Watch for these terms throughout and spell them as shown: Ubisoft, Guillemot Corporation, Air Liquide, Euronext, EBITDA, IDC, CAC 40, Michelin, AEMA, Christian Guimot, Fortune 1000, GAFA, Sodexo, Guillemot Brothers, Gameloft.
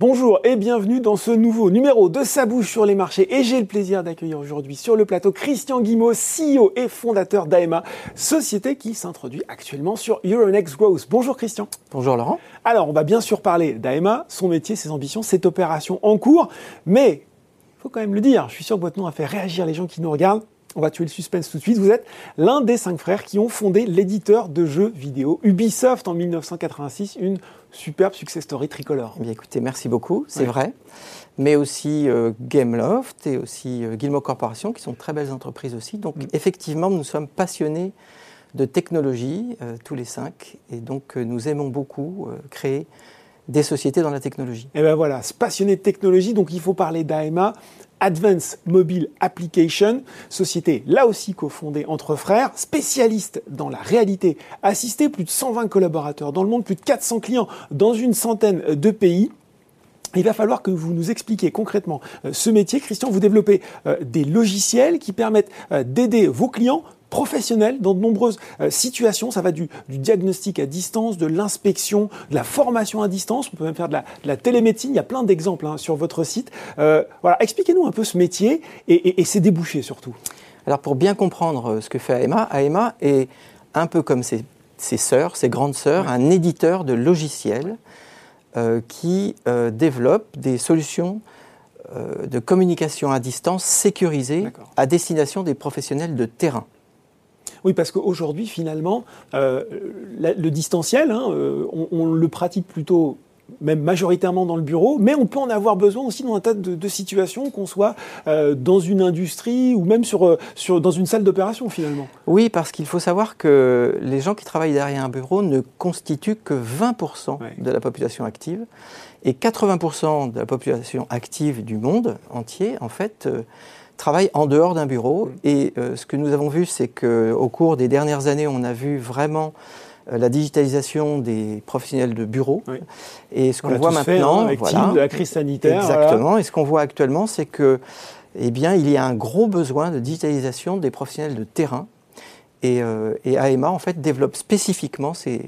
Bonjour et bienvenue dans ce nouveau numéro de Sa Bouche sur les marchés et j'ai le plaisir d'accueillir aujourd'hui sur le plateau Christian Guimot, CEO et fondateur d'AEMA, société qui s'introduit actuellement sur Euronext Growth. Bonjour Christian. Bonjour Laurent. Alors on va bien sûr parler d'AEMA, son métier, ses ambitions, cette opération en cours, mais il faut quand même le dire, je suis sûr que votre nom a fait réagir les gens qui nous regardent. On va tuer le suspense tout de suite. Vous êtes l'un des 5 frères qui ont fondé l'éditeur de jeux vidéo Ubisoft en 1986. Une superbe success story tricolore. Bien, écoutez, merci beaucoup, c'est vrai. Mais aussi Gameloft et aussi Guillemot Corporation qui sont de très belles entreprises aussi. Donc effectivement, nous sommes passionnés de technologie, tous les 5. Et donc nous aimons beaucoup créer des sociétés dans la technologie. Et bien voilà, passionné de technologie, donc il faut parler d'AEMA. Advanced Mobile Application, société là aussi cofondée entre frères, spécialiste dans la réalité assistée, plus de 120 collaborateurs dans le monde, plus de 400 clients dans une centaine de pays. Il va falloir que vous nous expliquiez concrètement ce métier. Christian, vous développez des logiciels qui permettent d'aider vos clients professionnels dans de nombreuses situations. Ça va du diagnostic à distance, de l'inspection, de la formation à distance. On peut même faire de la télémédecine. Il y a plein d'exemples sur votre site. Voilà, expliquez-nous un peu ce métier et ses débouchés surtout. Alors pour bien comprendre ce que fait AEMA, AEMA est un peu comme ses grandes sœurs, un éditeur de logiciels qui développe des solutions de communication à distance sécurisées à destination des professionnels de terrain. Oui, parce qu'aujourd'hui, finalement, le distanciel, on le pratique plutôt, même majoritairement dans le bureau, mais on peut en avoir besoin aussi dans un tas de situations, qu'on soit dans une industrie ou même dans une salle d'opération, finalement. Oui, parce qu'il faut savoir que les gens qui travaillent derrière un bureau ne constituent que 20% de la population active, et 80% de la population active du monde entier, en fait, travaille en dehors d'un bureau. Et ce que nous avons vu, c'est qu'au cours des dernières années, on a vu vraiment la digitalisation des professionnels de bureau. Oui. Et ce qu'on voit maintenant, de la crise sanitaire. Exactement. Voilà. Et ce qu'on voit actuellement, c'est que, il y a un gros besoin de digitalisation des professionnels de terrain. Et AEMA, en fait, développe spécifiquement ces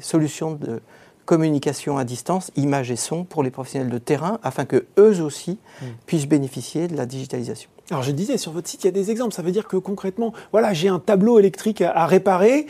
solutions de communication à distance, images et sons pour les professionnels de terrain, afin que eux aussi puissent bénéficier de la digitalisation. Alors je disais, sur votre site, il y a des exemples. Ça veut dire que concrètement, voilà, j'ai un tableau électrique à réparer,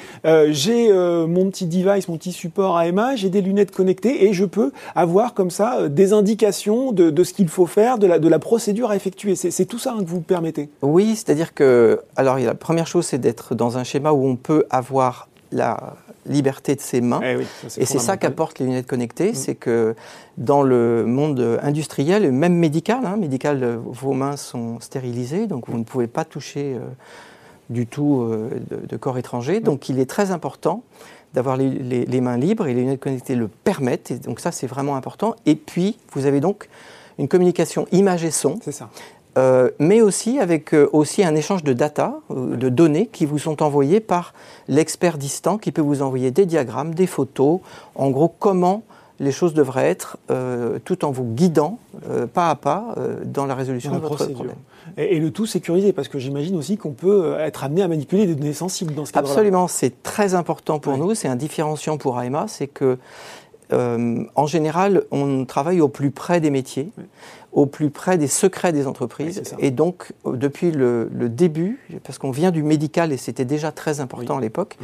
j'ai mon petit device, mon petit support AEMA, j'ai des lunettes connectées et je peux avoir comme ça des indications de ce qu'il faut faire, de la procédure à effectuer. C'est tout ça que vous permettez. Oui, c'est-à-dire que, alors la première chose, c'est d'être dans un schéma où on peut avoir la liberté de ses mains. C'est ça qu'apportent les lunettes connectées. C'est que dans le monde industriel, même médical, vos mains sont stérilisées, donc vous ne pouvez pas toucher du tout de corps étranger. Donc il est très important d'avoir les mains libres et les lunettes connectées le permettent. Et donc ça, c'est vraiment important. Et puis, vous avez donc une communication image et son. C'est ça. Mais aussi avec un échange de data, de données qui vous sont envoyées par l'expert distant qui peut vous envoyer des diagrammes, des photos, en gros comment les choses devraient être, tout en vous guidant pas à pas dans la résolution de votre problème. Et le tout sécurisé, parce que j'imagine aussi qu'on peut être amené à manipuler des données sensibles dans ce cadre-là. Absolument, c'est très important pour nous, c'est un différenciant pour AEMA, c'est que en général, on travaille au plus près des métiers, au plus près des secrets des entreprises. Et donc, depuis le début, parce qu'on vient du médical et c'était déjà très important à l'époque,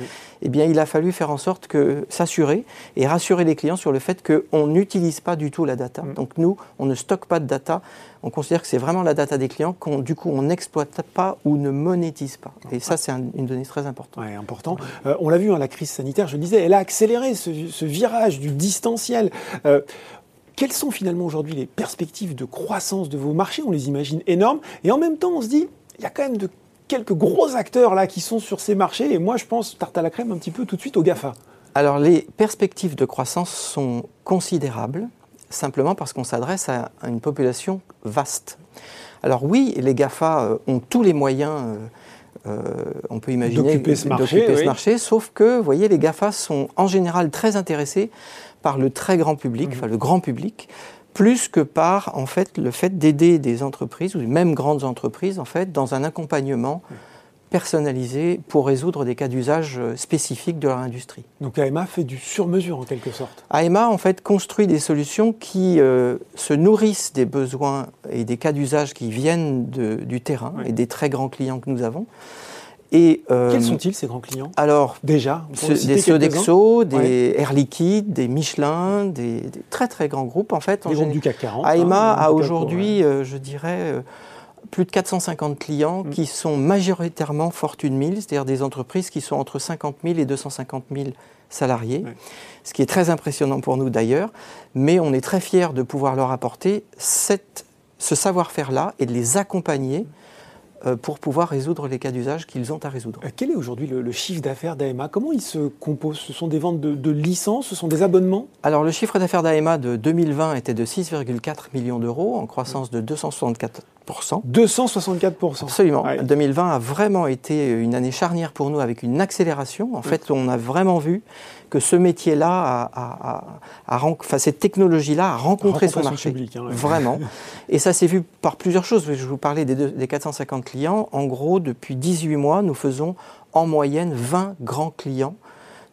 il a fallu faire en sorte que s'assurer et rassurer les clients sur le fait qu'on n'utilise pas du tout la data. Donc nous, on ne stocke pas de data. On considère que c'est vraiment la data des clients qu'on, du coup, on n'exploite pas ou ne monétise pas. Et ça, c'est une donnée très importante. Oui, important. On l'a vu, la crise sanitaire, je le disais, elle a accéléré ce virage du distanciel. Quelles sont finalement aujourd'hui les perspectives de croissance de vos marchés ? On les imagine énormes. Et en même temps, on se dit, il y a quand même quelques gros acteurs là qui sont sur ces marchés. Et moi, je pense, tarte à la crème, un petit peu tout de suite aux GAFA. Alors, les perspectives de croissance sont considérables. Simplement parce qu'on s'adresse à une population vaste. Alors oui, les GAFA ont tous les moyens, on peut imaginer, d'occuper ce marché, sauf que, vous voyez, les GAFA sont en général très intéressés par le très grand public, enfin le grand public, plus que par, en fait, le fait d'aider des entreprises, ou même grandes entreprises, en fait, dans un accompagnement personnalisés pour résoudre des cas d'usage spécifiques de leur industrie. Donc AEMA fait du sur-mesure en quelque sorte. AEMA en fait construit des solutions qui se nourrissent des besoins et des cas d'usage qui viennent du terrain et des très grands clients que nous avons. Et, quels sont-ils ces grands clients? Alors, déjà, des Sodexo, des Air Liquide, des Michelin, des très très grands groupes en fait. Des groupes du CAC 40. AEMA a aujourd'hui, je dirais, plus de 450 clients qui sont majoritairement Fortune 1000, c'est-à-dire des entreprises qui sont entre 50 000 et 250 000 salariés, ce qui est très impressionnant pour nous d'ailleurs, mais on est très fiers de pouvoir leur apporter ce savoir-faire-là et de les accompagner pour pouvoir résoudre les cas d'usage qu'ils ont à résoudre. Quel est aujourd'hui le chiffre d'affaires d'AEMA? Comment il se compose? Ce sont des ventes de licences? Ce sont des abonnements? Alors le chiffre d'affaires d'AEMA de 2020 était de 6,4 millions d'euros, en croissance de 264%. 264%? Absolument. Ouais. 2020 a vraiment été une année charnière pour nous avec une accélération. En fait, on a vraiment vu que ce métier-là, cette technologie-là a rencontré son marché. Public, hein, ouais. Vraiment. Et ça s'est vu par plusieurs choses. Je vous parlais des 450 clients. En gros, depuis 18 mois, nous faisons en moyenne 20 grands clients.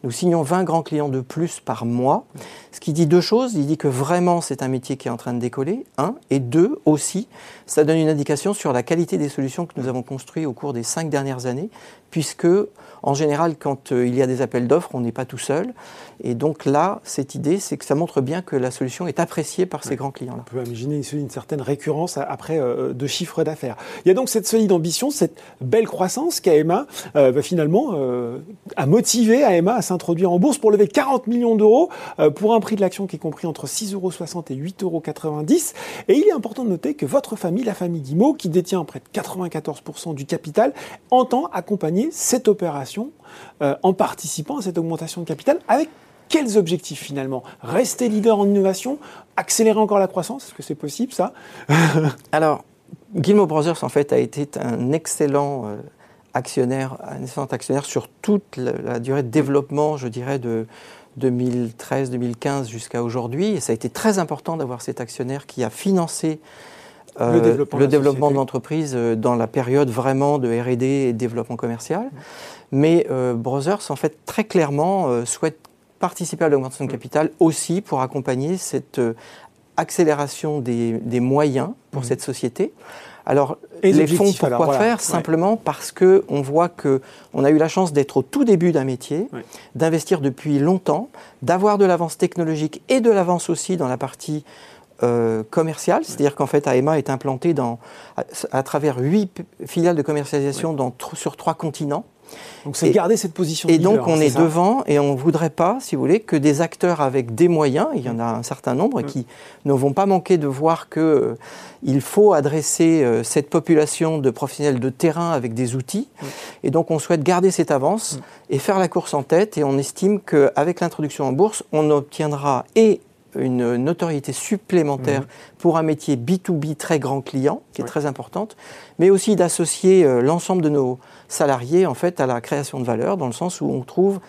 Nous signons 20 grands clients de plus par mois. Ce qui dit deux choses. Il dit que vraiment, c'est un métier qui est en train de décoller. Un. Et deux, aussi, ça donne une indication sur la qualité des solutions que nous avons construites au cours des 5 dernières années, puisque, en général, quand il y a des appels d'offres, on n'est pas tout seul. Et donc là, cette idée, c'est que ça montre bien que la solution est appréciée par ces grands clients-là. On peut imaginer une certaine récurrence après de chiffre d'affaires. Il y a donc cette solide ambition, cette belle croissance qu'AEMA a motivé AEMA à s'introduire en bourse pour lever 40 millions d'euros pour un prix de l'action qui est compris entre 6,60 € et 8,90 €. Et il est important de noter que votre famille, la famille Guimot, qui détient près de 94% du capital, entend accompagner cette opération en participant à cette augmentation de capital avec quels objectifs finalement? Rester leader en innovation? Accélérer encore la croissance? Est-ce que c'est possible ça? Alors, Guillemot Brothers en fait a été un excellent actionnaire, sur toute la durée de développement, je dirais, de 2013-2015 jusqu'à aujourd'hui. Et ça a été très important d'avoir cet actionnaire qui a financé le développement de l'entreprise dans la période vraiment de R&D et de développement commercial. Mais Brothers, en fait, très clairement, souhaite participer à l'augmentation de capital aussi pour accompagner cette accélération des moyens pour cette société. Alors, les fonds, pourquoi faire ? Simplement parce qu'on voit qu'on a eu la chance d'être au tout début d'un métier, d'investir depuis longtemps, d'avoir de l'avance technologique et de l'avance aussi dans la partie commerciale, c'est-à-dire qu'en fait AEMA est implantée à travers 8 filiales de commercialisation sur 3 continents. Donc c'est garder cette position de leader. Et donc on est devant et on ne voudrait pas, si vous voulez, que des acteurs avec des moyens, il y en a un certain nombre qui ne vont pas manquer de voir qu'il faut adresser cette population de professionnels de terrain avec des outils. Et donc on souhaite garder cette avance et faire la course en tête, et on estime qu'avec l'introduction en bourse, on obtiendra une notoriété supplémentaire pour un métier B2B très grand client, qui est très importante, mais aussi d'associer l'ensemble de nos salariés en fait, à la création de valeur, dans le sens où on trouve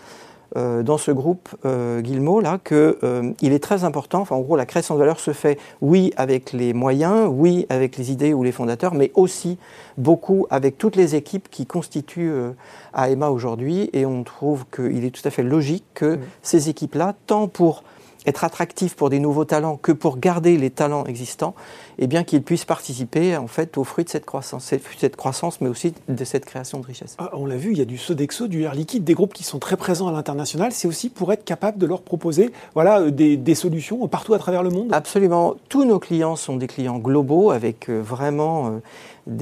dans ce groupe Guillemot là, qu'il est très important, enfin en gros la création de valeur se fait avec les moyens, avec les idées ou les fondateurs, mais aussi beaucoup avec toutes les équipes qui constituent AEMA aujourd'hui, et on trouve qu'il est tout à fait logique que ces équipes-là, tant pour être attractif pour des nouveaux talents que pour garder les talents existants, et bien qu'ils puissent participer en fait aux fruits de cette croissance, mais aussi de cette création de richesse. Ah, on l'a vu, il y a du Sodexo, du Air Liquide, des groupes qui sont très présents à l'international. C'est aussi pour être capable de leur proposer des solutions partout à travers le monde. Absolument. Tous nos clients sont des clients globaux avec vraiment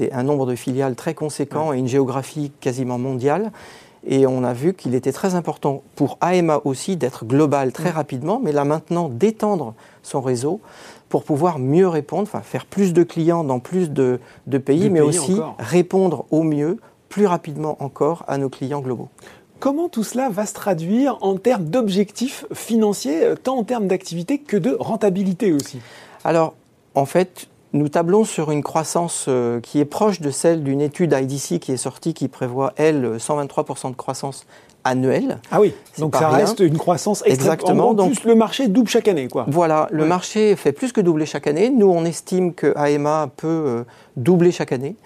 un nombre de filiales très conséquent et une géographie quasiment mondiale. Et on a vu qu'il était très important pour AEMA aussi d'être global très rapidement, mais là maintenant d'étendre son réseau pour pouvoir mieux répondre, enfin faire plus de clients dans plus de pays, mais aussi répondre au mieux, plus rapidement encore, à nos clients globaux. Comment tout cela va se traduire en termes d'objectifs financiers, tant en termes d'activité que de rentabilité aussi? Alors, en fait, nous tablons sur une croissance qui est proche de celle d'une étude IDC qui est sortie, qui prévoit, elle, 123% de croissance annuelle. Ah oui, donc ça reste une croissance extrêmement. En plus, le marché double chaque année, quoi. Voilà, le marché fait plus que doubler chaque année. Nous, on estime que AEMA peut doubler chaque année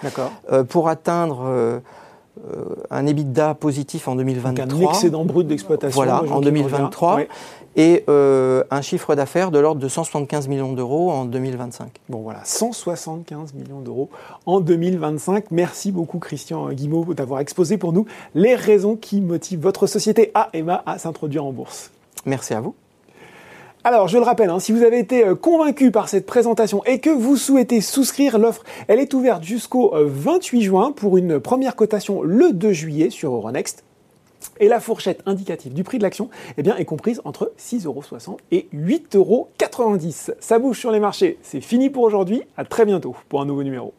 pour atteindre un EBITDA positif en 2023. Donc un excédent brut d'exploitation. Voilà, en 2023. Oui. Et un chiffre d'affaires de l'ordre de 175 millions d'euros en 2025. Bon voilà, 175 millions d'euros en 2025. Merci beaucoup Christian Guimot d'avoir exposé pour nous les raisons qui motivent votre société AEMA à s'introduire en bourse. Merci à vous. Alors, je le rappelle, si vous avez été convaincu par cette présentation et que vous souhaitez souscrire, l'offre, elle est ouverte jusqu'au 28 juin pour une première cotation le 2 juillet sur Euronext. Et la fourchette indicative du prix de l'action est comprise entre 6,60 € et 8,90 €. Ça bouge sur les marchés. C'est fini pour aujourd'hui. À très bientôt pour un nouveau numéro.